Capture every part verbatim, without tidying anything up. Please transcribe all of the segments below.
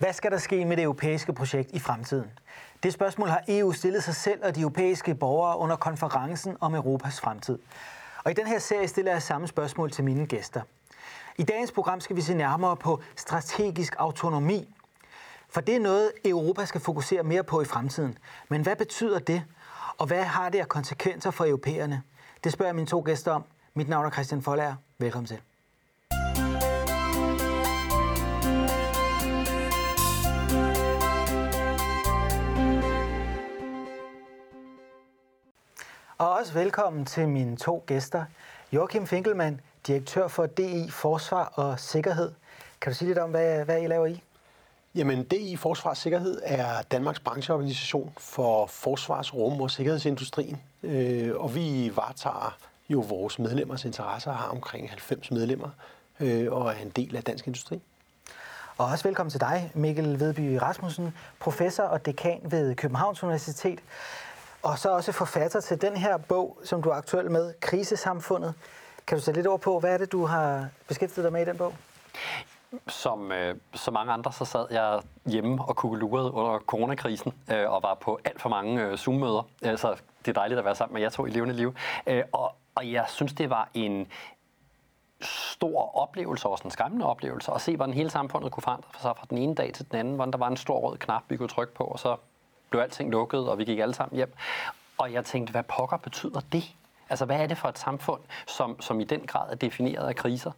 Hvad skal der ske med det europæiske projekt i fremtiden? Det spørgsmål har E U stillet sig selv og de europæiske borgere under konferencen om Europas fremtid. Og i den her serie stiller jeg samme spørgsmål til mine gæster. I dagens program skal vi se nærmere på strategisk autonomi. For det er noget, Europa skal fokusere mere på i fremtiden. Men hvad betyder det? Og hvad har det af konsekvenser for europæerne? Det spørger jeg mine to gæster om. Mit navn er Christian Foldager. Velkommen til. Og også velkommen til mine to gæster. Joachim Finkelmann, direktør for D I Forsvar og Sikkerhed. Kan du sige lidt om, hvad, hvad I laver i? Jamen, D I Forsvar og Sikkerhed er Danmarks brancheorganisation for forsvars-, rum- og sikkerhedsindustrien. Øh, og vi varetager jo vores medlemmers interesser, har omkring halvfems medlemmer øh, og er en del af dansk industri. Og også velkommen til dig, Mikkel Vedby Rasmussen, professor og dekan ved Københavns Universitet. Og så også forfatter til den her bog, som du er aktuel med, Krisesamfundet. Kan du sætte lidt ord på, hvad er det, du har beskæftiget dig med i den bog? Som øh, så mange andre, så sad jeg hjemme og kukkelurede under coronakrisen øh, og var på alt for mange øh, Zoom-møder. Øh, så det er dejligt at være sammen med jer to i levende liv. Øh, og, og jeg synes, det var en stor oplevelse, også en skræmmende oplevelse, at se, hvordan hele samfundet kunne forandre sig fra den ene dag til den anden, hvordan der var en stor rød knap, vi kunne trykke på, og så blev alting lukket, og vi gik alle sammen hjem. Og jeg tænkte, hvad pokker betyder det? Altså, hvad er det for et samfund, som, som i den grad er defineret af kriser?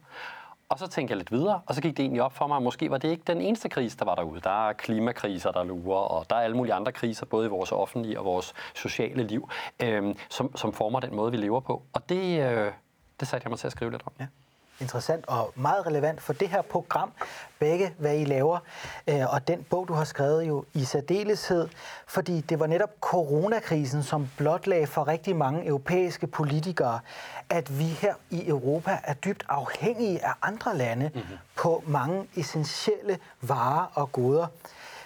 Og så tænkte jeg lidt videre, og så gik det egentlig op for mig, at måske var det ikke den eneste krise, der var derude. Der er klimakriser, der lurer, og der er alle mulige andre kriser, både i vores offentlige og vores sociale liv, øh, som, som former den måde, vi lever på. Og det, øh, det satte jeg mig til at skrive lidt om. Ja. Interessant og meget relevant for det her program, begge hvad I laver, og den bog, du har skrevet jo i særdeleshed, fordi det var netop coronakrisen, som blotlagde for rigtig mange europæiske politikere, at vi her i Europa er dybt afhængige af andre lande mm-hmm. på mange essentielle varer og goder.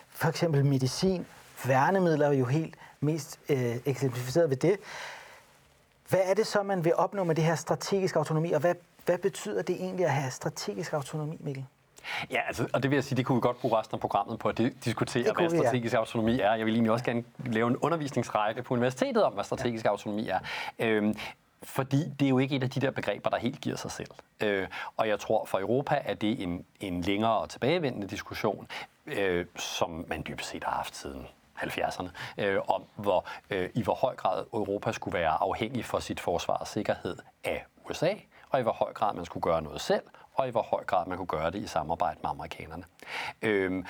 For eksempel medicin, værnemidler er jo helt mest øh, eksemplificeret ved det. Hvad er det så, man vil opnå med det her strategiske autonomi, og hvad Hvad betyder det egentlig at have strategisk autonomi, Mikkel? Ja, altså, og det vil jeg sige, det kunne vi godt bruge resten af programmet på at diskutere, det hvad strategisk ja. autonomi er. Jeg vil egentlig også gerne lave en undervisningsrække på universitetet om, hvad strategisk ja. autonomi er. Øhm, fordi det er jo ikke et af de der begreber, der helt giver sig selv. Øh, og jeg tror, for Europa er det en, en længere og tilbagevendende diskussion, øh, som man dybest set har haft siden halvfjerdserne, øh, om hvor, øh, i hvor høj grad Europa skulle være afhængig for sit forsvar og sikkerhed af U S A, og i hvor høj grad man skulle gøre noget selv, og i hvor høj grad man kunne gøre det i samarbejde med amerikanerne. Øhm,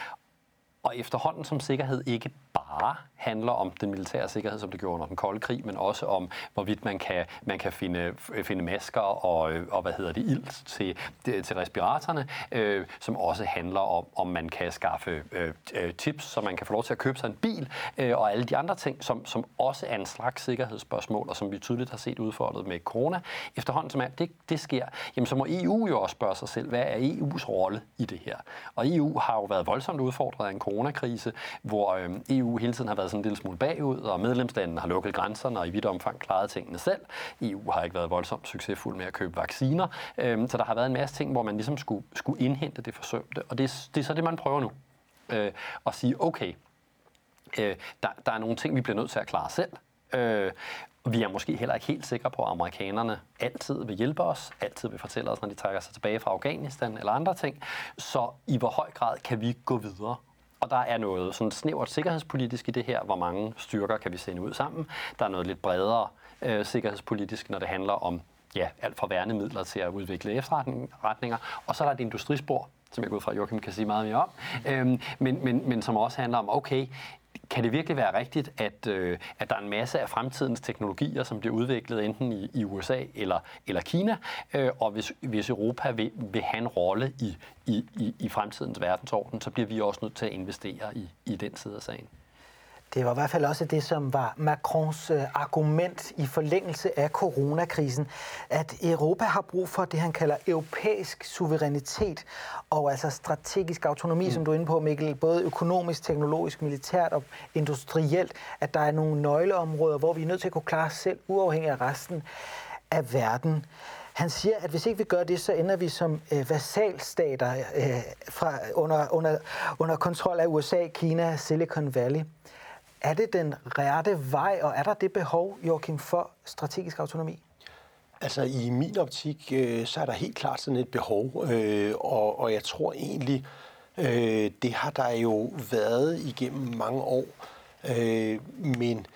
og efterhånden som sikkerhed ikke bare handler om den militære sikkerhed, som det gjorde under den kolde krig, men også om, hvorvidt man kan, man kan finde, finde masker og, og hvad hedder det, ilt til, til respiratorerne, øh, som også handler om, om man kan skaffe øh, tips, så man kan få lov til at købe sig en bil, øh, og alle de andre ting, som, som også er en slags sikkerhedsspørgsmål, og som vi tydeligt har set udfordret med corona. Efterhånden som det, det sker, jamen, så må E U jo også spørge sig selv, hvad er E U's rolle i det her? Og E U har jo været voldsomt udfordret af en coronakrise, hvor øh, E U hele tiden har været sådan en lille smule bagud, og medlemslandene har lukket grænserne og i vidt omfang klaret tingene selv. E U har ikke været voldsomt succesfuld med at købe vacciner, øh, så der har været en masse ting, hvor man ligesom skulle, skulle indhente det forsømte, og det, det er så det, man prøver nu. Øh, at sige, okay, øh, der, der er nogle ting, vi bliver nødt til at klare selv. Øh, Vi er måske heller ikke helt sikre på, at amerikanerne altid vil hjælpe os, altid vil fortælle os, når de trækker sig tilbage fra Afghanistan eller andre ting. Så i hvor høj grad kan vi gå videre? Og der er noget sådan snævert sikkerhedspolitisk i det her, hvor mange styrker kan vi sende ud sammen. Der er noget lidt bredere øh, sikkerhedspolitisk, når det handler om ja, alt fra værnemidler til at udvikle efterretninger. Og så er der et industrispor, som jeg går ud fra, Joachim kan sige meget mere om, øhm, men, men, men som også handler om, okay, kan det virkelig være rigtigt, at, øh, at der er en masse af fremtidens teknologier, som bliver udviklet enten i, i U S A eller, eller Kina, øh, og hvis, hvis Europa vil, vil have en rolle i, i, i fremtidens verdensorden, så bliver vi også nødt til at investere i, i den side af sagen. Det var i hvert fald også det, som var Macrons argument i forlængelse af coronakrisen, at Europa har brug for det, han kalder europæisk suverænitet og altså strategisk autonomi, mm. som du er inde på, Mikkel, både økonomisk, teknologisk, militært og industrielt, at der er nogle nøgleområder, hvor vi er nødt til at kunne klare selv, uafhængig af resten af verden. Han siger, at hvis ikke vi gør det, så ender vi som øh, vasalstater øh, fra, under, under, under kontrol af U S A, Kina, Silicon Valley. Er det den rette vej, og er der det behov, Joachim, for strategisk autonomi? Altså i min optik, øh, så er der helt klart sådan et behov, øh, og, og jeg tror egentlig, øh, det har der jo været igennem mange år, øh, men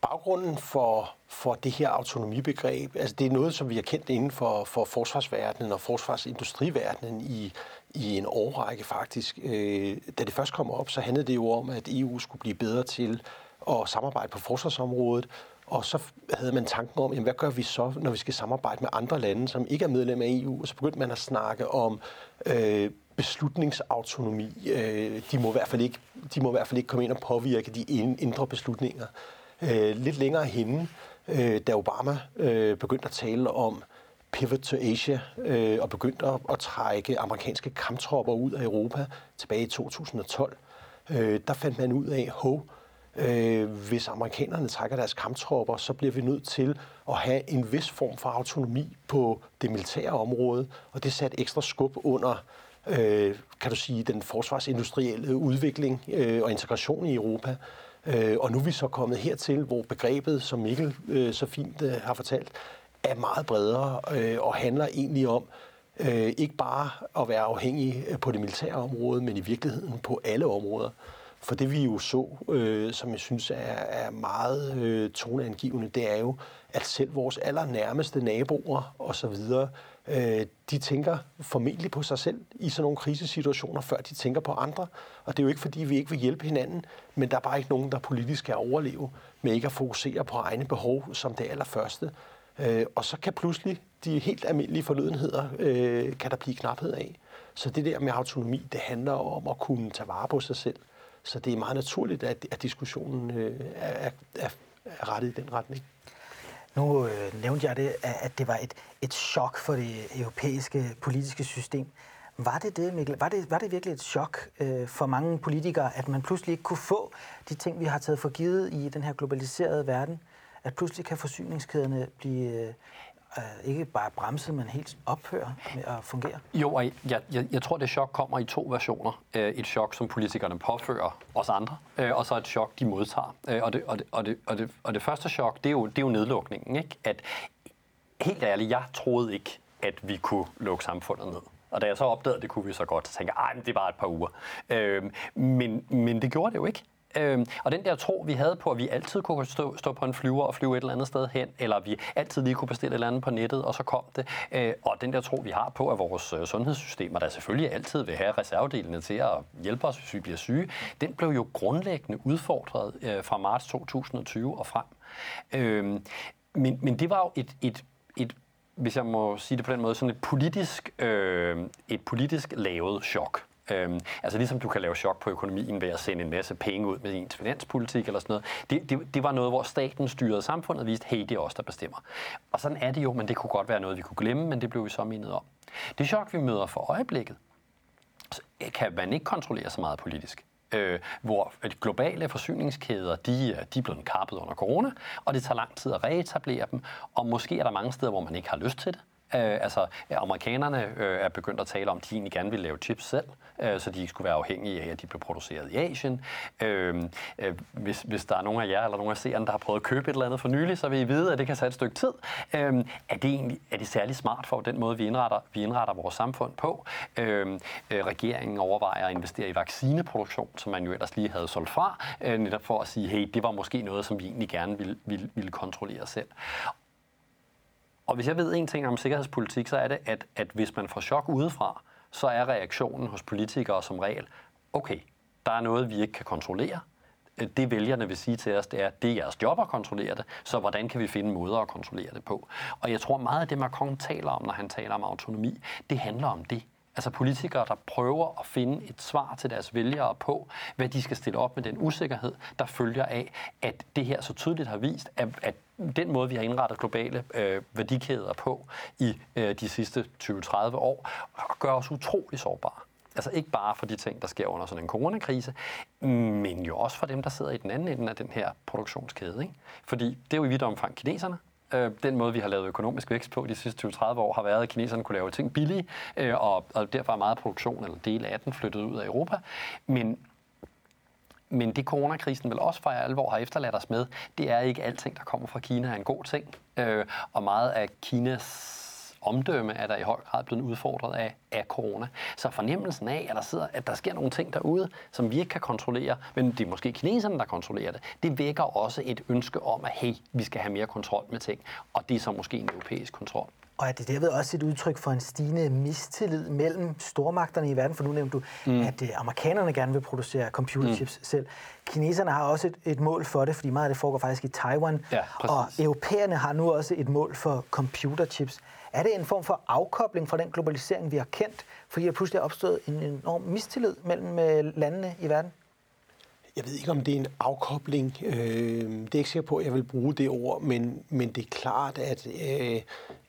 baggrunden for, for det her autonomibegreb, altså det er noget, som vi har kendt inden for, for forsvarsverdenen og forsvarsindustriverdenen i, i en årrække faktisk. Øh, da det først kom op, så handlede det jo om, at E U skulle blive bedre til at samarbejde på forsvarsområdet, og så havde man tanken om, jamen, hvad gør vi så, når vi skal samarbejde med andre lande, som ikke er medlem af E U, og så begyndte man at snakke om øh, beslutningsautonomi. Øh, de må i hvert fald ikke, de må i hvert fald ikke komme ind og påvirke de indre beslutninger. Øh, lidt længere henne, øh, da Obama øh, begyndte at tale om pivot to Asia øh, og begyndte at, at trække amerikanske kamptropper ud af Europa tilbage i to tusind og tolv, øh, der fandt man ud af, hov, øh, hvis amerikanerne trækker deres kamptropper, så bliver vi nødt til at have en vis form for autonomi på det militære område, og det satte ekstra skub under øh, kan du sige, den forsvarsindustrielle udvikling øh, og integration i Europa. Og nu er vi så kommet hertil, hvor begrebet, som Mikkel øh, så fint øh, har fortalt, er meget bredere øh, og handler egentlig om øh, ikke bare at være afhængig på det militære område, men i virkeligheden på alle områder. For det vi jo så, øh, som jeg synes er, er meget øh, toneangivende, det er jo, at selv vores allernærmeste naboer osv., øh, de tænker formentlig på sig selv i sådan nogle krisesituationer, før de tænker på andre. Og det er jo ikke, fordi vi ikke vil hjælpe hinanden, men der er bare ikke nogen, der politisk kan overleve med ikke at fokusere på egne behov som det allerførste. Øh, og så kan pludselig de helt almindelige fornødenheder, øh, kan der blive knaphed af. Så det der med autonomi, det handler om at kunne tage vare på sig selv. Så det er meget naturligt, at, at diskussionen øh, er, er, er rettet i den retning. Nu øh, nævnte jeg det, at det var et, et chok for det europæiske politiske system. Var det det, Mikkel? Var det, var det virkelig et chok øh, for mange politikere, at man pludselig ikke kunne få de ting, vi har taget for givet i den her globaliserede verden? At pludselig kan forsyningskæderne blive... Øh, ikke bare bremset, men helt ophører med at fungere? Jo, og jeg, jeg, jeg tror, det chok kommer i to versioner. Et chok, som politikerne påfører os andre, og så et chok, de modtager. Og det, og det, og det, og det, og det første chok, det er jo, det er jo nedlukningen. Ikke? At, helt ærligt, jeg troede ikke, at vi kunne lukke samfundet ned. Og da jeg så opdagede det, kunne vi så godt tænke, at det er bare et par uger. Øhm, men, men det gjorde det jo ikke. Øhm, og den der tro, vi havde på, at vi altid kunne stå, stå på en flyver og flyve et eller andet sted hen, eller vi altid lige kunne bestille et eller andet på nettet, og så kom det. Øh, og den der tro, vi har på, at vores øh, sundhedssystemer, der selvfølgelig altid vil have reservedelene til at hjælpe os, hvis vi bliver syge, den blev jo grundlæggende udfordret øh, fra marts to tusind og tyve og frem. Øh, men, men det var jo et... et, et hvis jeg må sige det på den måde, sådan et politisk, øh, et politisk lavet chok. Øhm, altså ligesom du kan lave chok på økonomien ved at sende en masse penge ud med ens finanspolitik eller sådan noget. Det, det, det var noget, hvor staten styrede samfundet og viste, hey, det er os, der bestemmer. Og sådan er det jo, men det kunne godt være noget, vi kunne glemme, men det blev vi så mindet om. Det chok, vi møder for øjeblikket, kan man ikke kontrollere så meget politisk. Øh, hvor de globale forsyningskæder, de, de er blevet kappet under corona, og det tager lang tid at reetablere dem, og måske er der mange steder, hvor man ikke har lyst til det. Øh, altså, amerikanerne øh, er begyndt at tale om, at de egentlig gerne vil lave chips selv, øh, så de ikke skulle være afhængige af, at de blev produceret i Asien. Øh, øh, hvis, hvis der er nogen af jer eller nogen af seerne, der har prøvet at købe et eller andet for nylig, så vil I vide, at det kan tage et stykke tid. Øh, er, det egentlig, er det særlig smart for den måde, vi indretter, vi indretter vores samfund på? Øh, regeringen overvejer at investere i vaccineproduktion, som man jo ellers lige havde solgt fra, øh, netop for at sige, hey, det var måske noget, som vi egentlig gerne ville, ville, ville kontrollere selv. Og hvis jeg ved en ting om sikkerhedspolitik, så er det, at, at hvis man får chok udefra, så er reaktionen hos politikere som regel, okay, der er noget, vi ikke kan kontrollere. Det vælgerne vil sige til os, det er, det er jeres job at kontrollere det, så hvordan kan vi finde måder at kontrollere det på? Og jeg tror meget af det, Macron taler om, når han taler om autonomi, det handler om det. Altså politikere, der prøver at finde et svar til deres vælgere på, hvad de skal stille op med den usikkerhed, der følger af, at det her så tydeligt har vist, at, at den måde, vi har indrettet globale øh, værdikæder på i øh, de sidste tyve til tredive år, gør os utrolig sårbare. Altså ikke bare for de ting, der sker under sådan en coronakrise, men jo også for dem, der sidder i den anden ende af den her produktionskæde. Ikke? Fordi det er jo i vidt omfang kineserne, Øh, den måde, vi har lavet økonomisk vækst på de sidste tyve til tredive år, har været, at kineserne kunne lave ting billige, øh, og, og derfor er meget produktion eller dele af den flyttet ud af Europa. Men Men det coronakrisen vel også for alvor har efterladt os med, det er ikke alting, der kommer fra Kina, er en god ting. Øh, og meget af Kinas omdømme er der i høj grad blevet udfordret af, af corona. Så fornemmelsen af, at der, sidder, at der sker nogle ting derude, som vi ikke kan kontrollere, men det er måske kineserne, der kontrollerer det, det vækker også et ønske om, at hey, vi skal have mere kontrol med ting. Og det er så måske en europæisk kontrol. Og er det derved også et udtryk for en stigende mistillid mellem stormagterne i verden? For nu nævnte du, mm. at amerikanerne gerne vil producere computerchips mm. selv. Kineserne har også et, et mål for det, fordi meget af det foregår faktisk i Taiwan. Ja, og europæerne har nu også et mål for computerchips. Er det en form for afkobling fra den globalisering, vi har kendt, fordi der pludselig er opstået en enorm mistillid mellem landene i verden? Jeg ved ikke, om det er en afkobling. Øh, det er jeg ikke sikker på, at jeg vil bruge det ord, men, men det er klart, at øh,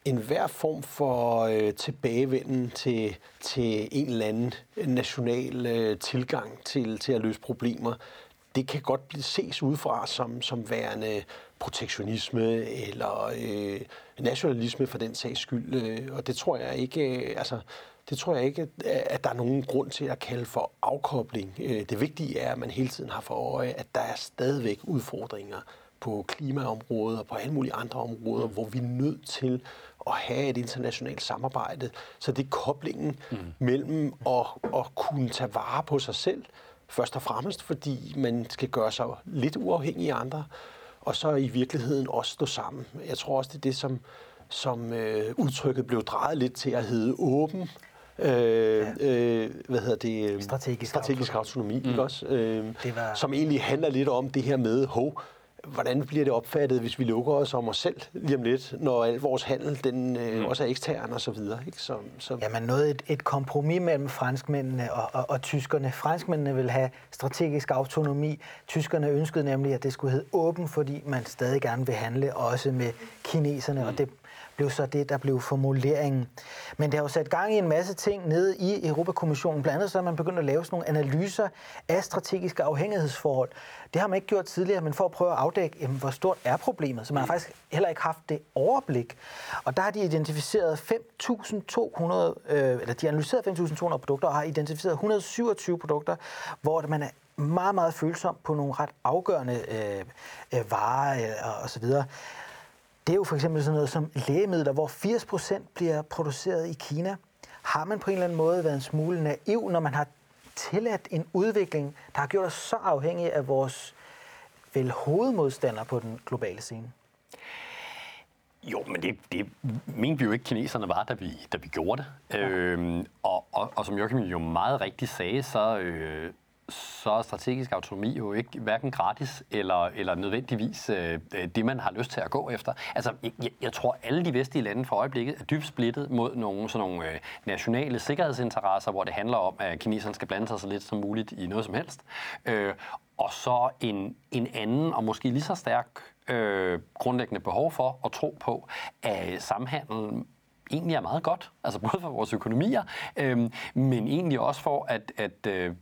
enhver form for øh, tilbagevenden til, til en eller anden national øh, tilgang til, til at løse problemer, det kan godt blive ses udefra som, som værende protektionisme eller øh, nationalisme for den sags skyld. Øh, og det tror jeg ikke... Øh, altså, Det tror jeg ikke, at der er nogen grund til at kalde for afkobling. Det vigtige er, at man hele tiden har for øje, at der er stadigvæk udfordringer på klimaområdet og på alle mulige andre områder, hvor vi er nødt til at have et internationalt samarbejde. Så det er koblingen mm. mellem at, at kunne tage vare på sig selv, først og fremmest, fordi man skal gøre sig lidt uafhængig af andre, og så i virkeligheden også stå sammen. Jeg tror også, det er det, som, som øh, udtrykket blev drejet lidt til at hedde åben. Øh, ja. øh, hvad hedder det? Strategisk, strategisk autonomi, autonomi mm. også, øh, var... som egentlig handler lidt om det her med, hov, hvordan bliver det opfattet, hvis vi lukker os om os selv lige om lidt, når al vores handel den, øh, mm. også er ekstern og så videre. Ikke? Så, så... Jamen noget et, et kompromis mellem franskmændene og, og, og tyskerne. Franskmændene ville have strategisk autonomi. Tyskerne ønskede nemlig, at det skulle hedde åben, fordi man stadig gerne vil handle også med kineserne, mm. og det blev så det, der blev formuleringen. Men det har jo sat gang i en masse ting nede i Europa-kommissionen. Blandt andet så er man begyndt at lave sådan nogle analyser af strategiske afhængighedsforhold. Det har man ikke gjort tidligere, men for at prøve at afdække, jamen, hvor stort er problemet. Så man har faktisk heller ikke haft det overblik. Og der har de identificeret fem tusind to hundrede, øh, eller de har analyseret fem tusind to hundrede produkter og har identificeret et hundrede og syvogtyve produkter, hvor man er meget, meget følsom på nogle ret afgørende øh, øh, varer øh, og så videre. Det er jo for eksempel sådan noget som lægemidler, hvor firs procent bliver produceret i Kina. Har man på en eller anden måde været en smule naiv, når man har tilladt en udvikling, der har gjort os så afhængige af vores vel hovedmodstandere på den globale scene? Jo, men det, det mente vi jo ikke, kineserne var, da vi, da vi gjorde det. Ja. Øhm, og, og, og som Joachim jo meget rigtigt sagde, så... Øh så er strategisk autonomi jo ikke hverken gratis eller, eller nødvendigvis øh, det, man har lyst til at gå efter. Altså, jeg, jeg tror, alle de vestlige lande for øjeblikket er dybt splittet mod nogle, sådan nogle øh, nationale sikkerhedsinteresser, hvor det handler om, at kineserne skal blande sig så lidt som muligt i noget som helst. Øh, og så en, en anden og måske lige så stærk øh, grundlæggende behov for at tro på, at samhandel egentlig er meget godt, altså både for vores økonomier, øh, men egentlig også for, at, at øh,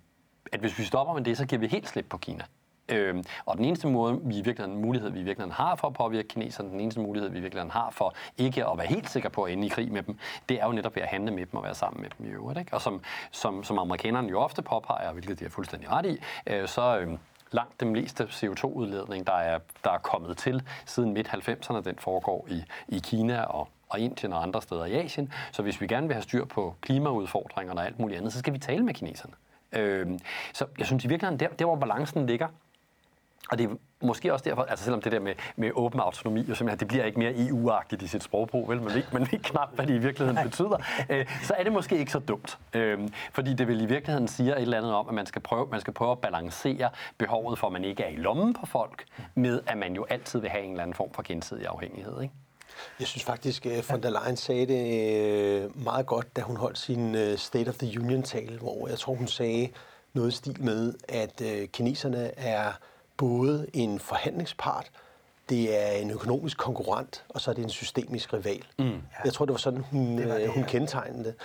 at hvis vi stopper med det, så giver vi helt slip på Kina. Øhm, og den eneste måde, vi virkelig, mulighed, vi virkelig har for at påvirke kineserne, den eneste mulighed, vi virkelig har for ikke at være helt sikker på at ende i krig med dem, det er jo netop ved at handle med dem og være sammen med dem i øvrigt. Ikke? Og som, som, som amerikanerne jo ofte påpeger, hvilket de er fuldstændig ret i, øh, så øh, langt den meste C O to-udledning, der er, der er kommet til siden midt halvfemserne, den foregår i, i Kina og og Indien og andre steder i Asien. Så hvis vi gerne vil have styr på klimaudfordringerne og alt muligt andet, så skal vi tale med kineserne. Så jeg synes i virkeligheden, der, der hvor balancen ligger, og det er måske også derfor, altså selvom det der med, med åben autonomi, jo simpelthen, det bliver ikke mere E U-agtigt i sit sprogbrug, vel, man ved, man ved knap, hvad det i virkeligheden betyder, så er det måske ikke så dumt. Fordi det vil i virkeligheden siger et eller andet om, at man skal prøve, man skal prøve at balancere behovet for, at man ikke er i lommen på folk, med at man jo altid vil have en eller anden form for gensidig afhængighed, ikke? Jeg synes faktisk, at von der Leyen sagde det meget godt, da hun holdt sin State of the Union-tale, hvor jeg tror, hun sagde noget i stil med, at kineserne er både en forhandlingspart, det er en økonomisk konkurrent, og så er det en systemisk rival. Mm. Jeg tror, det var sådan, hun, det var det, hun kendetegnede det.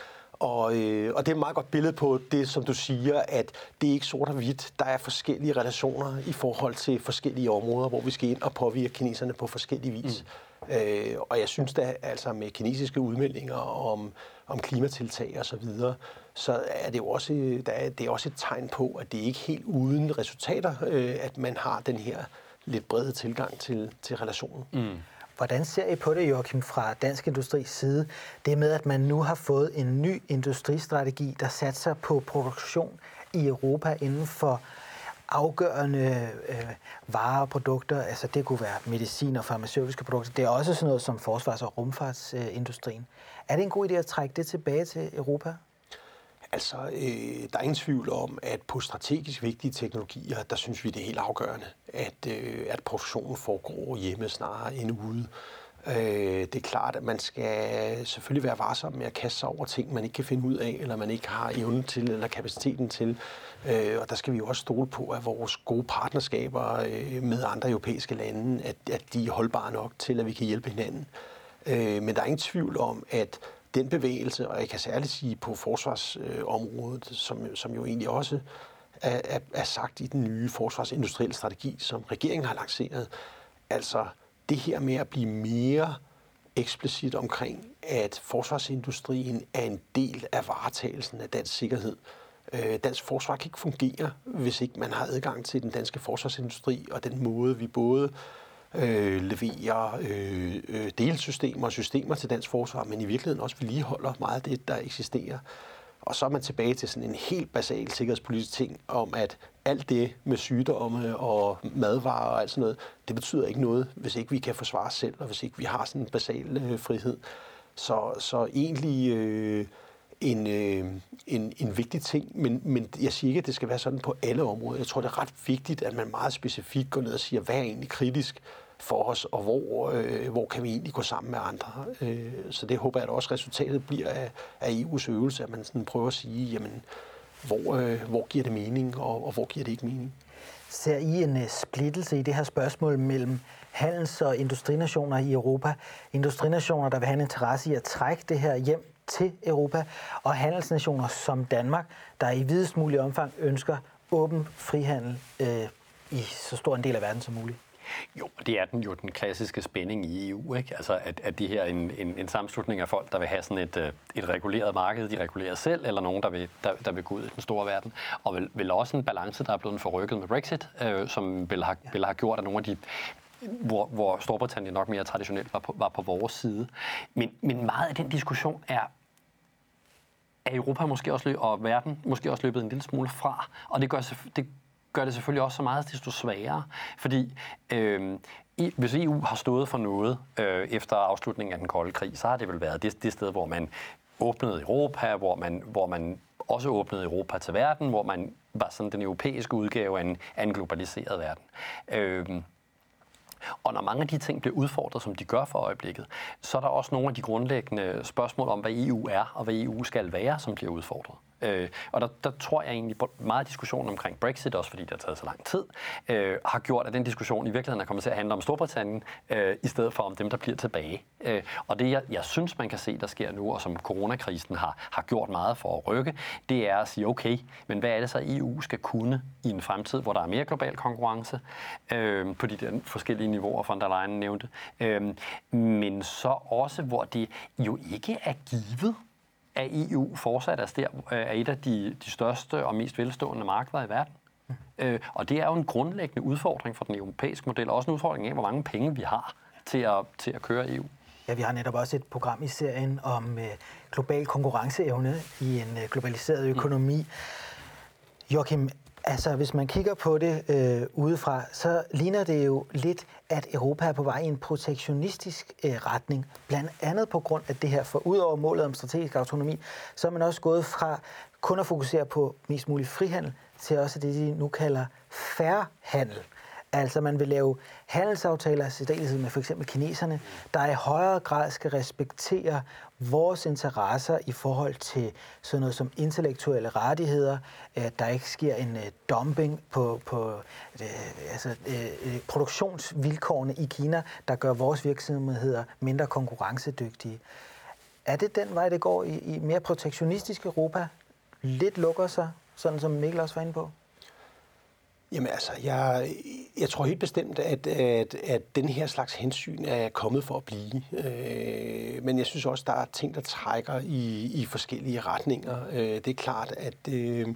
Og, øh, og det er et meget godt billede på det, som du siger, at det er ikke sort og hvidt. Der er forskellige relationer i forhold til forskellige områder, hvor vi skal ind og påvirke kineserne på forskellige vis. Mm. Øh, og jeg synes da, altså med kinesiske udmeldinger om, om klimatiltag og så videre, så er det jo også, der er, det er også et tegn på, at det ikke er helt uden resultater, øh, at man har den her lidt brede tilgang til, til relationen. Mm. Hvordan ser I på det, Joachim, fra Dansk Industris side? Det med, at man nu har fået en ny industristrategi, der satser på produktion i Europa inden for afgørende øh, varer og produkter. Altså det kunne være medicin og farmaceutiske produkter. Det er også sådan noget som forsvars- og rumfartsindustrien. Er det en god idé at trække det tilbage til Europa? Altså, øh, der er ingen tvivl om, at på strategisk vigtige teknologier, der synes vi, det er helt afgørende, at, øh, at produktionen foregår hjemme snarere end ude. Øh, det er klart, at man skal selvfølgelig være varsom med at kaste sig over ting, man ikke kan finde ud af, eller man ikke har evnen til, eller kapaciteten til. Øh, og der skal vi jo også stole på, at vores gode partnerskaber øh, med andre europæiske lande, at, at de er holdbare nok til, at vi kan hjælpe hinanden. Øh, men der er ingen tvivl om, at den bevægelse, og jeg kan særligt sige på forsvarsområdet, som, som jo egentlig også er, er, er sagt i den nye forsvarsindustrielle strategi, som regeringen har lanceret, altså det her med at blive mere eksplicit omkring, at forsvarsindustrien er en del af varetagelsen af dansk sikkerhed. Øh, dansk forsvar kan ikke fungere, hvis ikke man har adgang til den danske forsvarsindustri og den måde, vi både Øh, leverer øh, øh, delsystemer og systemer til dansk forsvar, men i virkeligheden også vedligeholder meget af det, der eksisterer. Og så er man tilbage til sådan en helt basal sikkerhedspolitisk ting om, at alt det med sygdomme og madvarer og alt sådan noget, det betyder ikke noget, hvis ikke vi kan forsvare os selv, og hvis ikke vi har sådan en basal øh, frihed. Så, så egentlig øh, en, øh, en, en vigtig ting, men, men jeg siger ikke, at det skal være sådan på alle områder. Jeg tror, det er ret vigtigt, at man meget specifikt går ned og siger, hvad er egentlig kritisk for os, og hvor, øh, hvor kan vi egentlig gå sammen med andre. Øh, så det håber jeg, at også resultatet bliver af, af E U's øvelse, at man sådan prøver at sige, jamen, hvor, øh, hvor giver det mening, og, og hvor giver det ikke mening. Ser I en splittelse i det her spørgsmål mellem handels- og industrinationer i Europa? Industrinationer, der vil have en interesse i at trække det her hjem til Europa, og handelsnationer som Danmark, der i videst mulig omfang ønsker åben frihandel øh, i så stor en del af verden som muligt. Jo, det er den, jo den klassiske spænding i E U, ikke? Altså, at, at det her er en, en, en sammenslutning af folk, der vil have sådan et, et reguleret marked, de regulerer selv, eller nogen, der vil, der, der vil gå ud i den store verden. Og vil, vil også en balance, der er blevet forrykket med Brexit, øh, som vil have, ja. vil have gjort, at nogle af de Hvor, hvor Storbritannien nok mere traditionelt var på, var på vores side. Men, men meget af den diskussion er, er Europa måske også løb, og verden måske også løbet en lille smule fra. Og det gør, det gør det selvfølgelig også så meget, desto sværere. Fordi øh, hvis E U har stået for noget øh, efter afslutningen af den kolde krig, så har det vel været det, det sted, hvor man åbnede Europa, hvor man, hvor man også åbnede Europa til verden, hvor man var sådan den europæiske udgave af en, af en globaliseret verden. Øh, Og når mange af de ting bliver udfordret, som de gør for øjeblikket, så er der også nogle af de grundlæggende spørgsmål om, hvad E U er og hvad E U skal være, som bliver udfordret. Øh, og der, der tror jeg egentlig meget diskussion omkring Brexit, også fordi det har taget så lang tid, øh, har gjort, at den diskussion i virkeligheden er kommet til at handle om Storbritannien, øh, i stedet for om dem, der bliver tilbage. Øh, og det, jeg, jeg synes, man kan se, der sker nu, og som coronakrisen har, har gjort meget for at rykke, det er at sige, okay, men hvad er det så, E U skal kunne i en fremtid, hvor der er mere global konkurrence, øh, på de der forskellige niveauer, von der Leyen nævnte, øh, men så også, hvor det jo ikke er givet, at E U fortsat er et af de, de største og mest velstående markeder i verden. Mm. Øh, og det er jo en grundlæggende udfordring for den europæiske model, og også en udfordring af, hvor mange penge vi har til at, til at køre E U. Ja, vi har netop også et program i serien om øh, global konkurrenceevne i en øh, globaliseret økonomi. Mm. Joachim, altså hvis man kigger på det øh, udefra, så ligner det jo lidt, at Europa er på vej i en protektionistisk øh, retning. Blandt andet på grund af det her, for udover målet om strategisk autonomi, så er man også gået fra kun at fokusere på mest mulig frihandel, til også det, de nu kalder fair handel. Altså man vil lave handelsaftaler, særdeles med for eksempel kineserne, der i højere grad skal respektere vores interesser i forhold til sådan noget som intellektuelle rettigheder, der ikke sker en dumping på, på altså, produktionsvilkårene i Kina, der gør vores virksomheder mindre konkurrencedygtige. Er det den vej, det går i, i mere protektionistisk Europa? Lidt lukker sig, sådan som Mikkel også var inde på? Jamen altså, jeg, jeg tror helt bestemt, at, at, at den her slags hensyn er kommet for at blive. Øh, men jeg synes også, der er ting, der trækker i, i forskellige retninger. Øh, det er klart, at øh,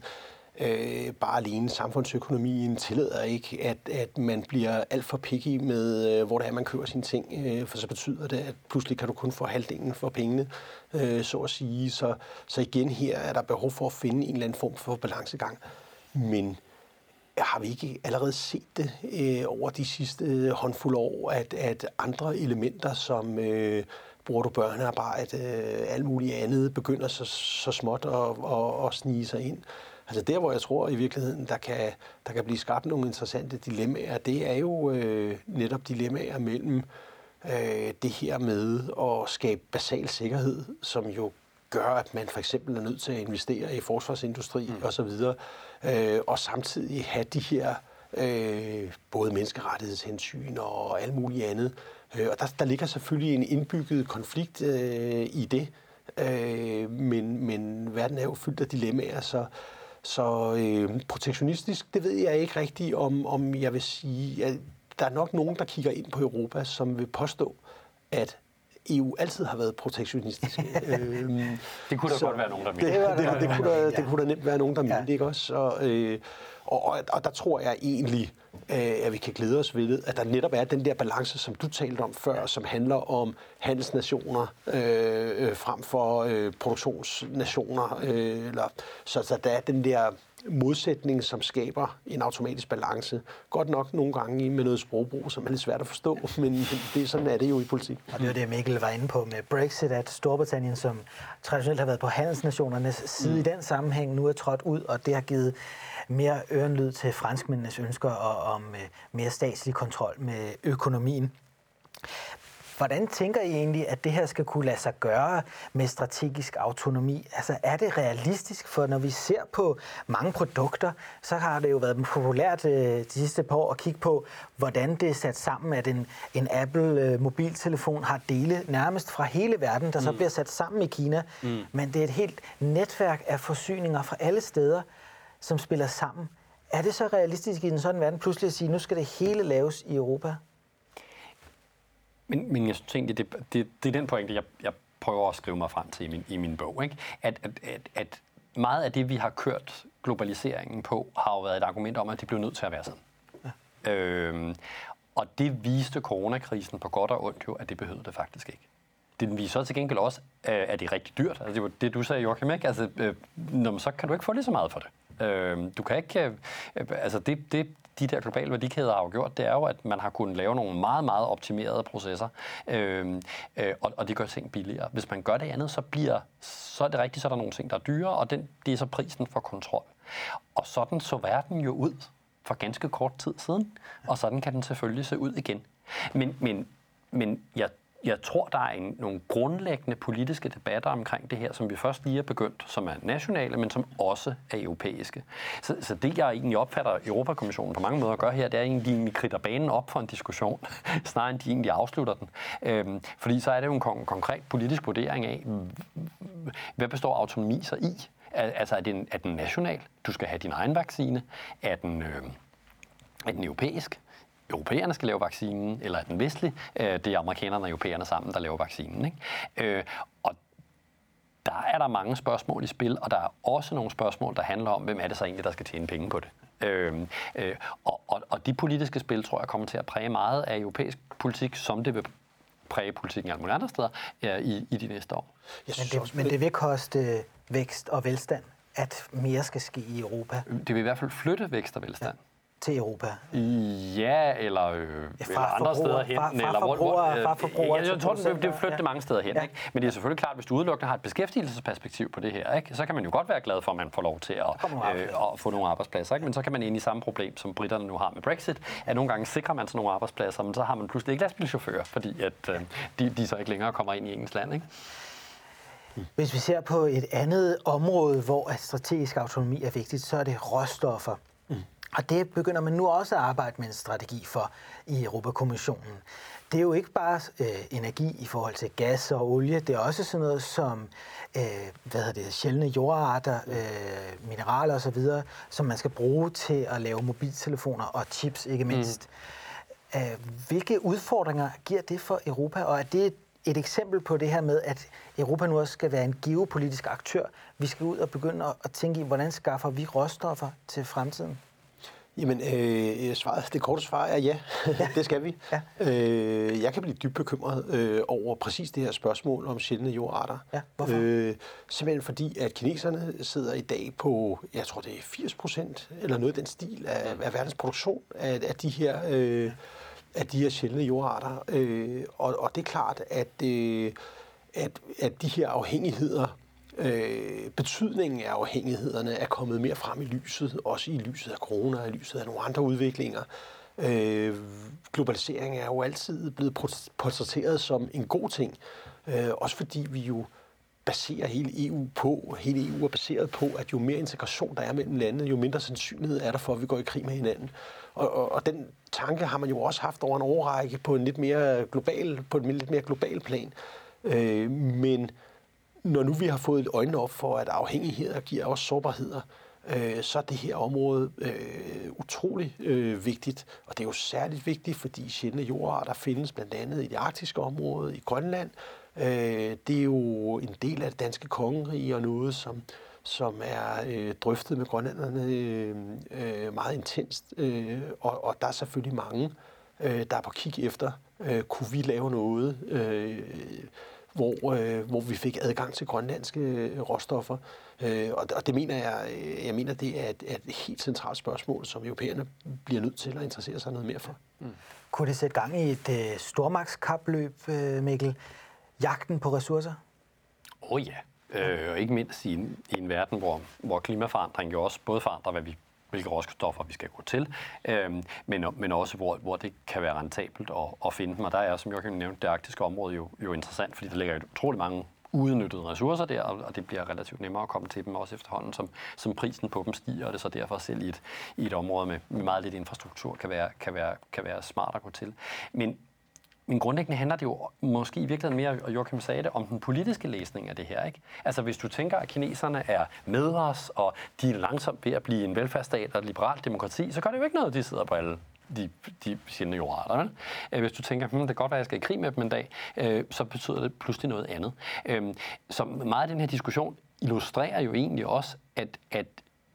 øh, bare alene samfundsøkonomien tillader ikke, at, at man bliver alt for picky med, øh, hvor det er, man køber sine ting. Øh, for så betyder det, at pludselig kan du kun få halvdelen for pengene, øh, så at sige. Så, så igen her er der behov for at finde en eller anden form for balancegang. Men har vi ikke allerede set det øh, over de sidste øh, håndfulde år, at, at andre elementer, som øh, bruger du børnearbejde, øh, alt muligt andet, begynder så, så småt at, at, at snige sig ind? Altså der, hvor jeg tror i virkeligheden, der kan, der kan blive skabt nogle interessante dilemmaer, det er jo øh, netop dilemmaer mellem øh, det her med at skabe basal sikkerhed, som jo gør, at man for eksempel er nødt til at investere i forsvarsindustri mm. osv., øh, og samtidig have de her øh, både menneskerettighedshensyn og alt muligt andet. Øh, og der, der ligger selvfølgelig en indbygget konflikt øh, i det, øh, men, men verden er jo fyldt af dilemmaer, så, så øh, protektionistisk, det ved jeg ikke rigtigt, om, om jeg vil sige, at der er nok nogen, der kigger ind på Europa, som vil påstå, at E U altid har været protektionistisk. øhm, det kunne da så, godt være nogen, der mente. Det, det, det, det, kunne, der, det kunne da nemt være nogen, der mente, ja. Ikke også? Og, øh, og, og, og der tror jeg egentlig, øh, at vi kan glæde os ved, at der netop er den der balance, som du talte om før, ja. Som handler om handelsnationer øh, frem for øh, produktionsnationer. Øh, eller, så, så der er den der modsætning, som skaber en automatisk balance. Godt nok nogle gange med noget sprogbrug, som er lidt svært at forstå, men det, sådan er det jo i politik. Og det var det, Mikkel var inde på med Brexit, at Storbritannien, som traditionelt har været på handelsnationernes side mm. i den sammenhæng, nu er trådt ud, og det har givet mere ørenlyd til franskmændenes ønsker og om mere statslig kontrol med økonomien. Hvordan tænker I egentlig, at det her skal kunne lade sig gøre med strategisk autonomi? Altså, er det realistisk? For når vi ser på mange produkter, så har det jo været populært øh, de sidste par år at kigge på, hvordan det er sat sammen, at en, en Apple-mobiltelefon øh, har dele nærmest fra hele verden, der så mm. bliver sat sammen i Kina. Mm. Men det er et helt netværk af forsyninger fra alle steder, som spiller sammen. Er det så realistisk i en sådan verden pludselig at sige, at nu skal det hele laves i Europa? Men, men jeg synes egentlig, det, det, det er den pointe, jeg, jeg prøver at skrive mig frem til i min, i min bog, ikke? At, at, at, at meget af det, vi har kørt globaliseringen på, har jo været et argument om, at det blev nødt til at være sådan. Ja. Øhm, og det viste coronakrisen på godt og ondt jo, at det behøvede det faktisk ikke. Det viser så til gengæld også, at det er rigtig dyrt. Altså, det var det, du sagde, Joachim, ikke? Altså, øh, nå, så kan du ikke få lige så meget for det. Øh, du kan ikke... Øh, altså, det... det de der globale værdikæder har jo gjort, det er jo, at man har kunnet lave nogle meget, meget optimerede processer, øh, øh, og, og det gør ting billigere. Hvis man gør det andet, så, bliver, så er det rigtigt, så er der nogle ting, der er dyrere, og den, det er så prisen for kontrol. Og sådan så verden jo ud for ganske kort tid siden, og sådan kan den selvfølgelig se ud igen. Men, men, men jeg, jeg tror, der er en, nogle grundlæggende politiske debatter omkring det her, som vi først lige er begyndt, som er nationale, men som også er europæiske. Så, så det, jeg egentlig opfatter Europakommissionen på mange måder at gøre her, det er egentlig, de egentlig kridter banen op for en diskussion, snarere end de egentlig afslutter den. Øhm, fordi så er det jo en kon- konkret politisk vurdering af, hvad består autonomi så i? Al- altså, er den, er den national? Du skal have din egen vaccine. Er den, øh, er den europæisk? Europæerne skal lave vaccinen, eller er den vestlig? Det er amerikanerne og europæerne sammen, der laver vaccinen. Ikke? Og der er der mange spørgsmål i spil, og der er også nogle spørgsmål, der handler om, hvem er det så egentlig, der skal tjene penge på det. Og de politiske spil, tror jeg, kommer til at præge meget af europæisk politik, som det vil præge politikken alle mulige andre steder i de næste år. Men det, men det vil koste vækst og velstand, at mere skal ske i Europa? Det vil i hvert fald flytte vækst og velstand. Ja. Til Europa. Ja, eller, øh, ja, eller andre steder hen. Fra, fra eller forbrugere, fra forbrugere ja, jeg tror, det, det flytter ja. mange steder hen. Ja. Ikke? Men det er selvfølgelig klart, at hvis du udelukkende har et beskæftigelsesperspektiv på det her, ikke? Så kan man jo godt være glad for, at man får lov til at, øh, at få nogle arbejdspladser. Ikke? Men så kan man ind i samme problem, som britterne nu har med Brexit, at nogle gange sikrer man sådan nogle arbejdspladser, men så har man pludselig ikke lastbilchauffører, fordi at, øh, de, de så ikke længere kommer ind i engelsk land. Ikke? Hvis vi ser på et andet område, hvor strategisk autonomi er vigtigt, så er det råstoffer. Og det begynder man nu også at arbejde med en strategi for i Europa-Kommissionen. Det er jo ikke bare øh, energi i forhold til gas og olie, det er også sådan noget som øh, hvad hedder det, sjældne jordarter, øh, mineraler osv., som man skal bruge til at lave mobiltelefoner og chips, ikke mindst. Mm. Hvilke udfordringer giver det for Europa, og er det et eksempel på det her med, at Europa nu også skal være en geopolitisk aktør? Vi skal ud og begynde at tænke i, hvordan skaffer vi råstoffer til fremtiden? Jamen, øh, svaret, det korte svar er ja, ja. Det skal vi. Ja. Øh, jeg kan blive dybt bekymret øh, over præcis det her spørgsmål om sjældne jordarter. Ja. Hvorfor? Øh, simpelthen fordi, at kineserne sidder i dag på, jeg tror det er firs procent, eller noget i den stil, af, af verdens produktion af, af de her... Øh, af de her sjældne jordarter. Øh, og, og det er klart, at, øh, at, at de her afhængigheder, øh, betydningen af afhængighederne, er kommet mere frem i lyset, også i lyset af corona, i lyset af nogle andre udviklinger. Øh, globalisering er jo altid blevet portrætteret som en god ting, øh, også fordi vi jo baserer hele E U på, hele E U er baseret på, at jo mere integration der er mellem landene, jo mindre sandsynlighed er der for, at vi går i krig med hinanden. Og, og, og den tanke har man jo også haft over en årrække på en lidt mere global, på en lidt mere global plan. Øh, men når nu vi har fået øjnene op for, at afhængigheder giver også sårbarheder, øh, så er det her område øh, utrolig øh, vigtigt. Og det er jo særligt vigtigt, fordi sjældne jordarter findes blandt andet i det arktiske område, i Grønland. Øh, det er jo en del af det danske kongerige og noget, som... som er øh, drøftet med grønlænderne øh, øh, meget intenst, øh, og, og der er selvfølgelig mange, øh, der er på kig efter, øh, kunne vi lave noget, øh, hvor, øh, hvor vi fik adgang til grønlandske øh, råstoffer. Øh, og, og det mener jeg, jeg mener, det er et, et helt centralt spørgsmål, som europæerne bliver nødt til at interessere sig noget mere for. Mm. Kunne det sætte gang i et øh, stormagtskapløb, øh, Mikkel? Jagten på ressourcer? Åh oh, ja. Yeah. Øh, og ikke mindst i en, i en verden, hvor, hvor klimaforandring jo også både forandrer, hvad vi, hvilke råstoffer vi skal gå til, øh, men, men også hvor, hvor det kan være rentabelt at, at finde dem. Og der er, som Joachim nævnte, det arktiske område jo, jo interessant, fordi der ligger utrolig mange udnyttede ressourcer der, og det bliver relativt nemmere at komme til dem, også efterhånden, som, som prisen på dem stiger, og det så derfor selv i et, i et område med, med meget lidt infrastruktur kan være, kan være, kan være smart at gå til. Men Men grundlæggende handler det jo måske i virkeligheden mere, og Joachim sagde det, om den politiske læsning af det her, ikke? Altså hvis du tænker, at kineserne er med os, og de er langsomt ved at blive en velfærdsstat og et liberalt demokrati, så gør det jo ikke noget, at de sidder på alle de, de sjældne jordarter, vel? Hvis du tænker, hmm, det kan godt være, at jeg skal i krig med dem en dag, øh, så betyder det pludselig noget andet. Øh, så meget af den her diskussion illustrerer jo egentlig også, at, at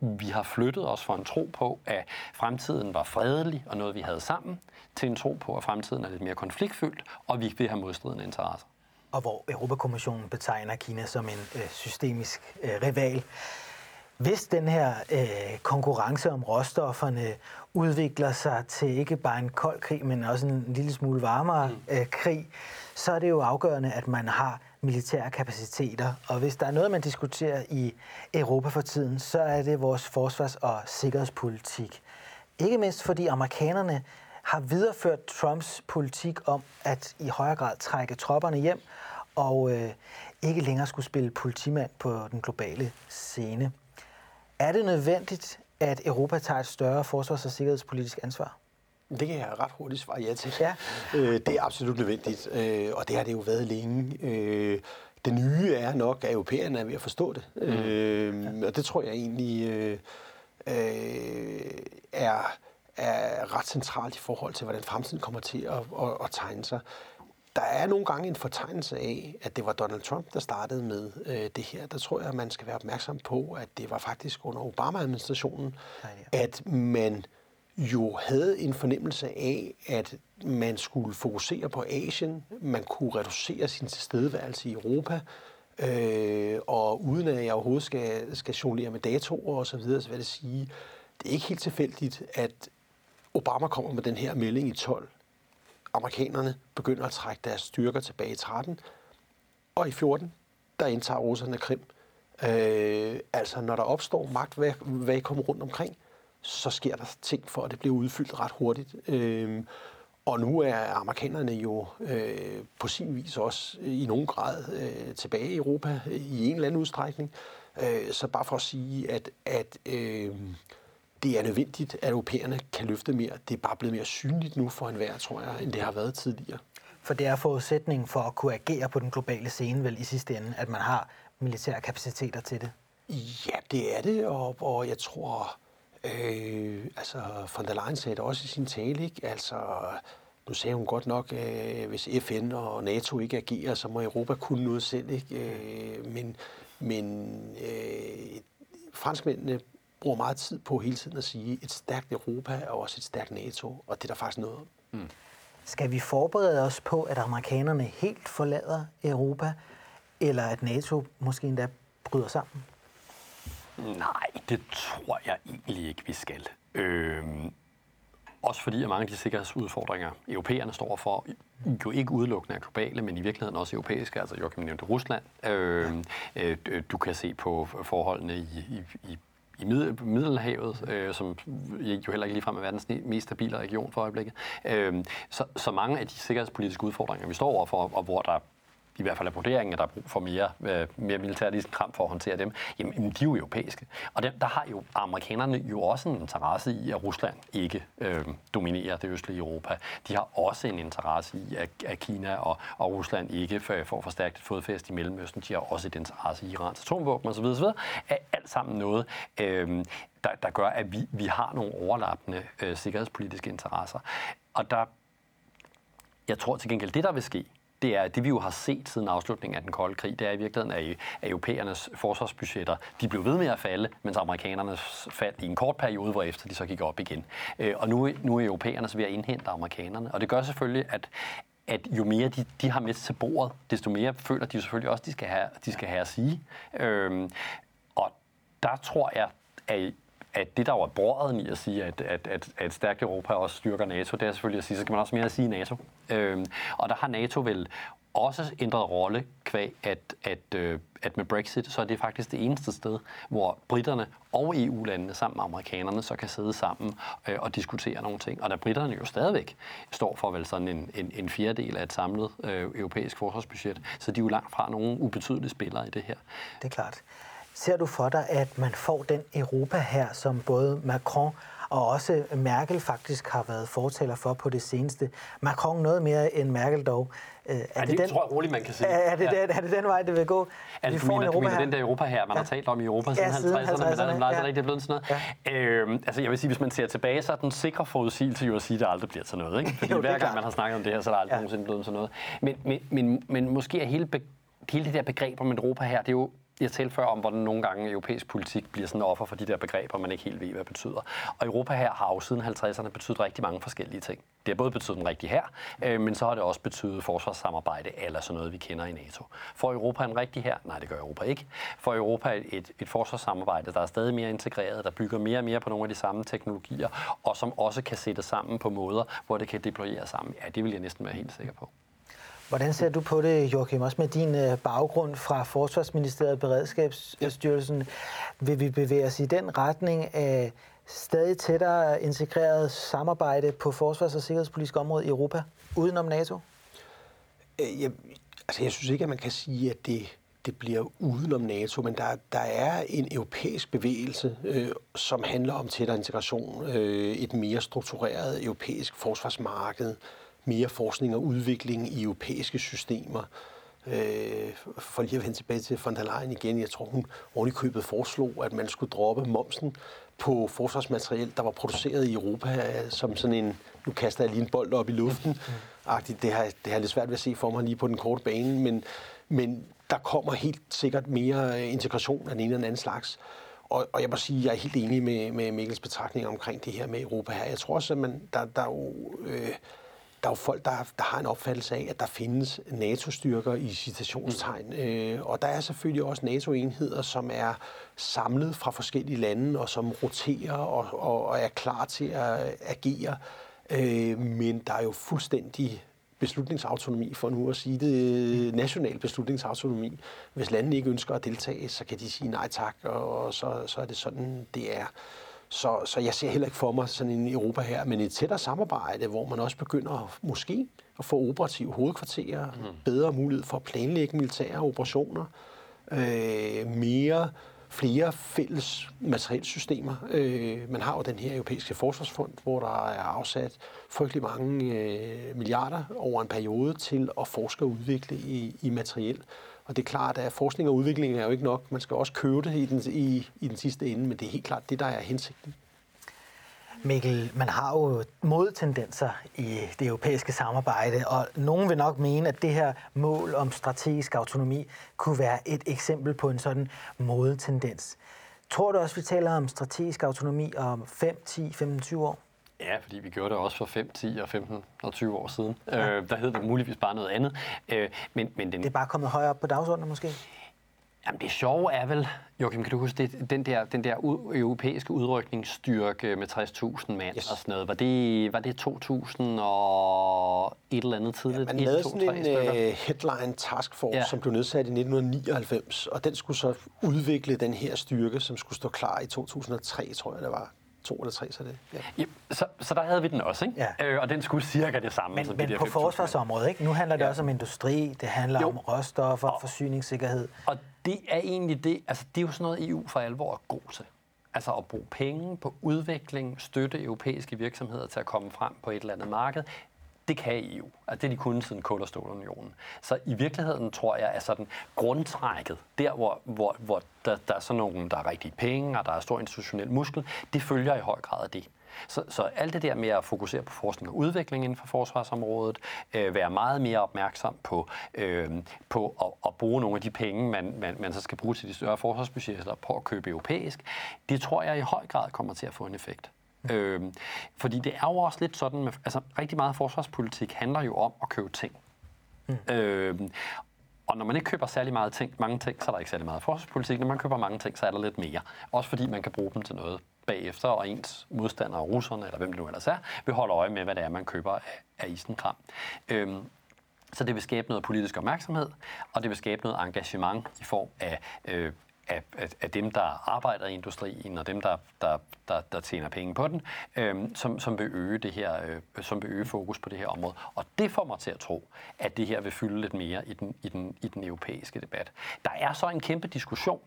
vi har flyttet os fra en tro på, at fremtiden var fredelig og noget, vi havde sammen, til en tro på, at fremtiden er lidt mere konfliktfyldt, og vi vil have modstridende interesser. Og hvor Europa-Kommissionen betegner Kina som en øh, systemisk øh, rival. Hvis den her øh, konkurrence om råstofferne udvikler sig til ikke bare en kold krig, men også en lille smule varmere øh, krig, så er det jo afgørende, at man har militære kapaciteter. Og hvis der er noget, man diskuterer i Europa for tiden, så er det vores forsvars- og sikkerhedspolitik. Ikke mindst fordi amerikanerne har videreført Trumps politik om at i højere grad trække tropperne hjem og øh, ikke længere skulle spille politimand på den globale scene. Er det nødvendigt, at Europa tager et større forsvars- og sikkerhedspolitisk ansvar? Det kan jeg ret hurtigt svare ja til. Ja. Øh, det er absolut nødvendigt, øh, og det har det jo været længe. Øh, det nye er nok, at europæerne er ved at forstå det, øh, ja. Og det tror jeg egentlig øh, øh, er, er ret centralt i forhold til, hvordan fremtiden kommer til at, at, at tegne sig. Der er nogle gange en fortegnelse af, at det var Donald Trump, der startede med øh, det her. Der tror jeg, at man skal være opmærksom på, at det var faktisk under Obama-administrationen, ja, ja. at man jo havde en fornemmelse af, at man skulle fokusere på Asien, man kunne reducere sin tilstedeværelse i Europa, øh, og uden at jeg overhovedet skal, skal jonglere med datoer osv., så vil jeg sige, det er ikke helt tilfældigt, at Obama kommer med den her melding i tolv. Amerikanerne begynder at trække deres styrker tilbage i tretten, og i fjorten, der indtager russerne Krim. Øh, altså, når der opstår magtvakuum rundt omkring, så sker der ting for, at det bliver udfyldt ret hurtigt. Øh, og nu er amerikanerne jo øh, på sin vis også i nogen grad øh, tilbage i Europa i en eller anden udstrækning. Øh, så bare for at sige, at, at øh, det er nødvendigt, at europæerne kan løfte mere. Det er bare blevet mere synligt nu for enhver, tror jeg, end det har været tidligere. For det er forudsætningen for at kunne agere på den globale scene, vel i sidste ende, at man har militære kapaciteter til det? Ja, det er det, og, og jeg tror, øh, altså von der Leyen sagde det også i sin tale, ikke? Altså, nu sagde hun godt nok, øh, hvis F N og NATO ikke agerer, så må Europa kunne noget selv, ikke? Øh, men men øh, franskmændene bruger meget tid på hele tiden at sige, et stærkt Europa og også et stærkt NATO, og det er der faktisk noget om. Mm. Skal vi forberede os på, at amerikanerne helt forlader Europa, eller at NATO måske endda bryder sammen? Nej, det tror jeg egentlig ikke, vi skal. Øh, også fordi, at mange af de sikkerhedsudfordringer, europæerne står for, jo ikke udelukkende er globale, men i virkeligheden også europæiske, altså Joachim nævnte Rusland. Øh, øh, du kan se på forholdene i, i, i i Middelhavet, øh, som jo heller ikke ligefrem er verdens mest stabile region for øjeblikket. Øh, så, så mange af de sikkerhedspolitiske udfordringer, vi står overfor, og hvor der i hvert fald er vurderingen, at der er brug for mere, øh, mere militært kram for at håndtere dem, jamen de er jo europæiske. Og dem, der har jo amerikanerne jo også en interesse i, at Rusland ikke øh, dominerer det østlige Europa. De har også en interesse i, at, at Kina og, og Rusland ikke får forstærket et fodfæst i Mellemøsten. De har også et interesse i Irans atomvåben osv. osv. Alt sammen noget, øh, der, der gør, at vi, vi har nogle overlappende øh, sikkerhedspolitiske interesser. Og der, jeg tror til gengæld, det der vil ske, det er det, vi jo har set siden afslutningen af den kolde krig. Det er i virkeligheden, at europæernes forsvarsbudgetter, de blev ved med at falde, mens amerikanernes faldt i en kort periode, hvorefter de så gik op igen. Og nu, nu er europæerne så ved at indhente amerikanerne. Og det gør selvfølgelig, at, at jo mere de, de har med til bordet, desto mere føler de selvfølgelig også, at de skal have, de skal have at sige. Øhm, og der tror jeg, at at det, der var brødet i at sige, at, at, at, at stærkt Europa også styrker NATO, det er selvfølgelig at sige, så skal man også mere at sige NATO. Øhm, og der har NATO vel også ændret rolle, kvæg at, at, øh, at med Brexit, så er det faktisk det eneste sted, hvor briterne og E U-landene sammen med amerikanerne så kan sidde sammen øh, og diskutere nogle ting. Og da briterne jo stadigvæk står for vel sådan en, en, en fjerdedel af et samlet øh, europæisk forsvarsbudget, så de er jo langt fra nogle ubetydelige spillere i det her. Det er klart. Ser du for dig, at man får den Europa her, som både Macron og også Merkel faktisk har været fortaler for på det seneste? Macron noget mere end Merkel dog. Er det, ja, det den, tror jeg roligt, man kan sige. Er det, ja. den, er det den vej, det vil gå? Altså, vi får mener, en Europa her. Den der Europa her, man ja. har talt om i Europa siden, ja, siden halvtredserne, men der er ikke blevet sådan noget. Ja. Øhm, altså, jeg vil sige, hvis man ser tilbage, så er den sikre forudsigelse jo at sige, at der aldrig bliver sådan noget. Ikke? Fordi jo, hver gang klart. man har snakket om det her, så er der aldrig ja. nogensinde blevet sådan noget. Men, men, men, men måske er hele, be, hele det der begreb om Europa her, det er jo jeg talte før om, hvordan nogle gange europæisk politik bliver sådan offer for de der begreber, man ikke helt ved, hvad det betyder. Og Europa her har jo siden halvtredserne betydet rigtig mange forskellige ting. Det har både betydet den rigtige her, øh, men så har det også betydet forsvarssamarbejde eller sådan noget, vi kender i NATO. Får Europa en rigtig her? Nej, det gør Europa ikke. Får Europa et, et forsvarssamarbejde, der er stadig mere integreret, der bygger mere og mere på nogle af de samme teknologier, og som også kan sættes sammen på måder, hvor det kan deployere sammen? Ja, det vil jeg næsten være helt sikker på. Hvordan ser du på det, Joachim? Også med din baggrund fra Forsvarsministeriet og Beredskabsstyrelsen. Vil vi bevæge os i den retning af stadig tættere integreret samarbejde på forsvars- og sikkerhedspolitisk område i Europa, udenom NATO? Jeg, altså jeg synes ikke, at man kan sige, at det, det bliver udenom NATO, men der, der er en europæisk bevægelse, øh, som handler om tættere integration, øh, et mere struktureret europæisk forsvarsmarked, mere forskning og udvikling i europæiske systemer. Øh, for lige at vende tilbage til von der Leyen igen, jeg tror, hun ordentligt købet foreslog, at man skulle droppe momsen på forsvarsmateriel, der var produceret i Europa, som sådan en, nu kaster jeg lige en bold op i luften, agtigt. Det har, det har lidt svært ved at se for mig lige på den korte bane, men, men der kommer helt sikkert mere integration af den ene eller den anden slags. Og, og jeg må sige, at jeg er helt enig med, med Mikkels betragtning omkring det her med Europa her. Jeg tror også, at man, der, der jo... Øh, Der er jo folk, der, der har en opfattelse af, at der findes NATO-styrker i citationstegn. Øh, og der er selvfølgelig også NATO-enheder, som er samlet fra forskellige lande, og som roterer og, og, og er klar til at agere. Øh, men der er jo fuldstændig beslutningsautonomi, for nu at sige det, national beslutningsautonomi. Hvis landene ikke ønsker at deltage, så kan de sige nej tak, og så, så er det sådan, det er. Så, så jeg ser heller ikke for mig sådan en Europa her, men et tættere samarbejde, hvor man også begynder måske at få operative hovedkvarterer, mm. bedre mulighed for at planlægge militære operationer, øh, mere flere fælles materielsystemer. Øh, man har jo den her europæiske forsvarsfond, hvor der er afsat frygtelig mange øh, milliarder over en periode til at forske og udvikle i, i materiel. Og det er klart, at forskning og udvikling er jo ikke nok. Man skal også købe det i den, i, i den sidste ende, men det er helt klart det, der er hensigten. Mikkel, man har jo modtendenser i det europæiske samarbejde, og nogen vil nok mene, at det her mål om strategisk autonomi kunne være et eksempel på en sådan modtendens. Tror du også, vi taler om strategisk autonomi om fem, ti, femten, tyve år? Ja, fordi vi gjorde det også for fem, ti og femten og tyve år siden. Ja. Øh, der hed det muligvis bare noget andet. Øh, men, men den... Det er bare kommet højere op på dagsordenen måske? Jamen det sjove er vel, Joachim, kan du huske det, den der, den der europæiske udrykningsstyrke med tres tusind mand, yes, og sådan noget, var det, var det to tusind og et eller andet tidligt? Ja, man lavede sådan en headline task force, ja, som blev nedsat i nitten nioghalvfems, og den skulle så udvikle den her styrke, som skulle stå klar i to tusind og tre, tror jeg det var. To eller tre, så det. Ja. Ja, så, så der havde vi den også, ikke? Ja. Øh, og den skulle cirka det samme. Men, som men de på forsvarsområdet, ikke? Nu handler det, ja, også om industri, det handler, jo, om råstoffer, og forsyningssikkerhed. Og det er egentlig det, altså det er jo sådan noget E U for alvor er god til. Altså at bruge penge på udvikling, støtte europæiske virksomheder til at komme frem på et eller andet marked. Det kan E U, altså det de kunne siden Kul- og Stålunionen. Så i virkeligheden tror jeg, at sådan grundtrækket, der hvor, hvor, hvor der, der er sådan nogle, der er rigtige penge, og der er stor institutionel muskel, det følger i høj grad af det. Så, så alt det der med at fokusere på forskning og udvikling inden for forsvarsområdet, øh, være meget mere opmærksom på, øh, på at, at bruge nogle af de penge, man, man, man så skal bruge til de større forsvarsbudgetter på at købe europæisk, det tror jeg i høj grad kommer til at få en effekt. Øh, fordi det er jo også lidt sådan, med, altså rigtig meget forsvarspolitik handler jo om at købe ting. Mm. Øh, og når man ikke køber særlig meget ting, mange ting, så er der ikke særlig meget forsvarspolitik. Når man køber mange ting, så er der lidt mere. Også fordi man kan bruge dem til noget bagefter, og ens modstandere, russerne eller hvem det nu ellers er, vil holde øje med, hvad det er, man køber af, af isenkram. Øh, så det vil skabe noget politisk opmærksomhed, og det vil skabe noget engagement i form af... Øh, Af, af dem, der arbejder i industrien, og dem, der, der, der, der tjener penge på den, øhm, som, som, vil øge det her, øh, som vil øge fokus på det her område. Og det får mig til at tro, at det her vil fylde lidt mere i den, i den, i den europæiske debat. Der er så en kæmpe diskussion,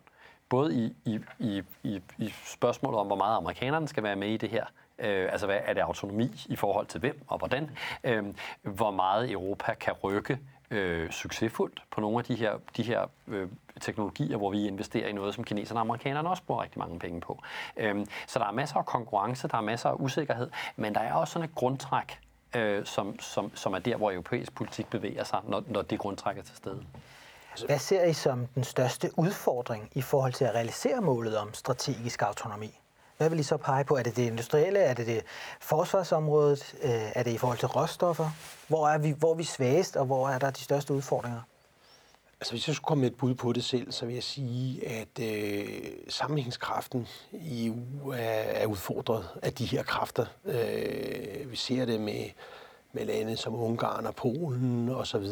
både i, i, i, i, i spørgsmålet om, hvor meget amerikanerne skal være med i det her, øh, altså hvad er det autonomi i forhold til hvem og hvordan, øh, hvor meget Europa kan rykke Øh, succesfuldt på nogle af de her, de her øh, teknologier, hvor vi investerer i noget, som kineserne og amerikanerne også bruger rigtig mange penge på. Øhm, så der er masser af konkurrence, der er masser af usikkerhed, men der er også sådan et grundtræk, øh, som, som, som er der, hvor europæisk politik bevæger sig, når, når det grundtræk er til stede. Hvad ser I som den største udfordring i forhold til at realisere målet om strategisk autonomi? Hvad vil I så pege på? Er det det industrielle? Er det det forsvarsområdet? Er det i forhold til råstoffer? Hvor er vi, hvor er vi svagest, og hvor er der de største udfordringer? Altså, hvis jeg skulle komme med et bud på det selv, så vil jeg sige, at øh, sammenhængskraften i E U er, er udfordret af de her kræfter. Øh, vi ser det med, med lande som Ungarn og Polen osv.,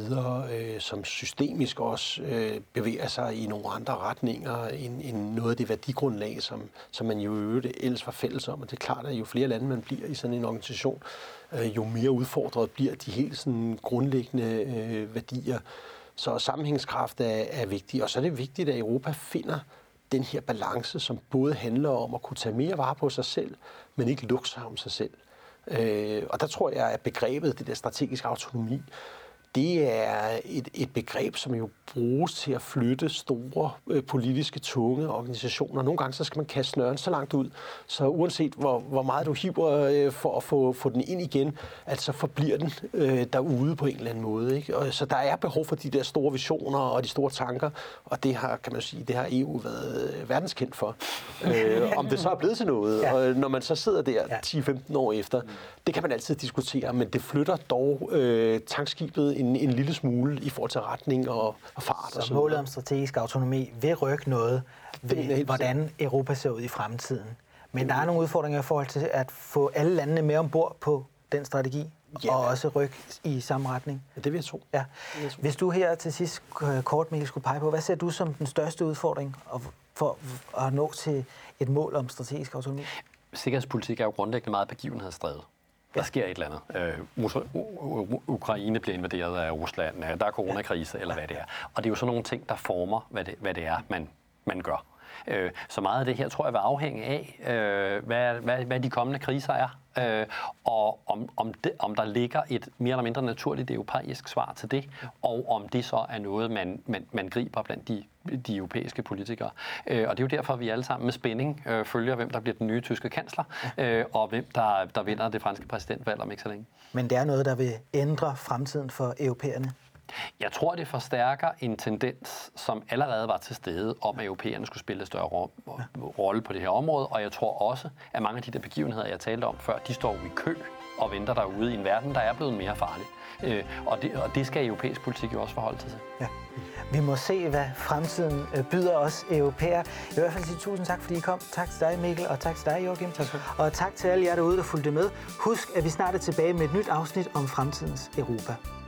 øh, som systemisk også øh, bevæger sig i nogle andre retninger end, end noget af det værdigrundlag, som, som man jo øvrigt ellers var fælles om. Og det er klart, at jo flere lande man bliver i sådan en organisation, øh, jo mere udfordret bliver de helt sådan grundlæggende øh, værdier. Så sammenhængskraft er, er vigtig, og så er det vigtigt, at Europa finder den her balance, som både handler om at kunne tage mere vare på sig selv, men ikke lukke sig om sig selv. Øh, og der tror jeg, at begrebet, det der strategiske autonomi, det er et, et begreb, som jo bruges til at flytte store øh, politiske, tunge organisationer. Nogle gange så skal man kaste snøren så langt ud, så uanset hvor, hvor meget du hiver øh, for at få, få den ind igen, at så forbliver den øh, derude på en eller anden måde, ikke? Og, så der er behov for de der store visioner og de store tanker, og det har, kan man sige, det har E U været verdenskendt for. Øh, om det så er blevet til noget, ja, og når man så sidder der ti til femten år efter, det kan man altid diskutere, men det flytter dog øh, tankskibet En, en lille smule i forhold til retning og, og fart. Så og målet om strategisk autonomi vil rykke noget ved, hvordan Europa ser ud i fremtiden. Men der er nogle udfordringer i forhold til at få alle landene med ombord på den strategi, ja, og også rykke i samme retning. Ja, det vil jeg tro. Ja. Hvis du her til sidst kort, Mikkel, skulle pege på, hvad ser du som den største udfordring for at nå til et mål om strategisk autonomi? Sikkerhedspolitik er jo grundlæggende meget begivenhedsdrevet. Der sker et eller andet. Øh, Ukraine bliver invaderet af Rusland, der er coronakrise eller hvad det er. Og det er jo sådan nogle ting, der former, hvad det, hvad det er, man, man gør. Så meget af det her tror jeg vil afhænge af, hvad, hvad, hvad de kommende kriser er, og om, om, det, om der ligger et mere eller mindre naturligt europæisk svar til det, og om det så er noget, man, man, man griber blandt de, de europæiske politikere. Og det er jo derfor, at vi alle sammen med spænding følger, hvem der bliver den nye tyske kansler, og hvem der, der vinder det franske præsidentvalg om ikke så længe. Men det er noget, der vil ændre fremtiden for europæerne? Jeg tror, det forstærker en tendens, som allerede var til stede, om at europæerne skulle spille en større rolle på det her område, og jeg tror også, at mange af de der begivenheder, jeg talte om før, de står i kø og venter derude i en verden, der er blevet mere farlig. Og det, og det skal europæisk politik jo også forholde sig til. Ja. Vi må se, hvad fremtiden byder os europæere. I hvert fald sige tusind tak, fordi I kom. Tak til dig, Mikkel, og tak til dig, Joachim. Tak. Og tak til alle jer derude, der fulgte med. Husk, at vi snart er tilbage med et nyt afsnit om fremtidens Europa.